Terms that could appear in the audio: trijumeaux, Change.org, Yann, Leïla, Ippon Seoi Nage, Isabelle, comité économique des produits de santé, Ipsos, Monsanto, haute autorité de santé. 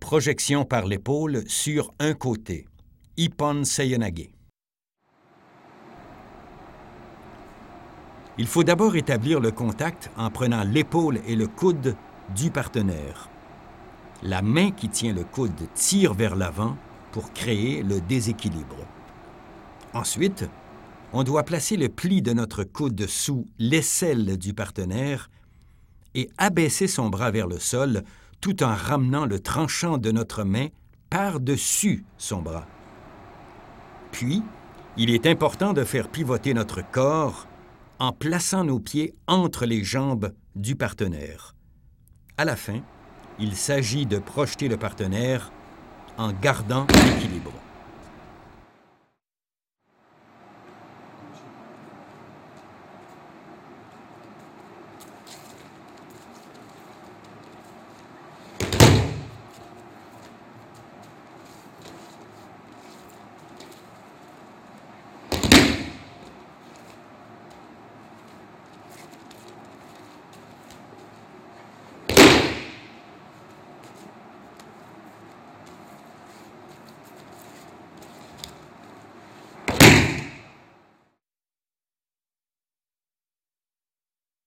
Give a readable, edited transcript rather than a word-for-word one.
Projection par l'épaule sur un côté. Ippon Seoi Nage. Il faut d'abord établir le contact en prenant l'épaule et le coude du partenaire. La main qui tient le coude tire vers l'avant pour créer le déséquilibre. Ensuite, on doit placer le pli de notre coude sous l'aisselle du partenaire et abaisser son bras vers le sol tout en ramenant le tranchant de notre main par-dessus son bras. Puis, il est important de faire pivoter notre corps en plaçant nos pieds entre les jambes du partenaire. À la fin, il s'agit de projeter le partenaire en gardant l'équilibre.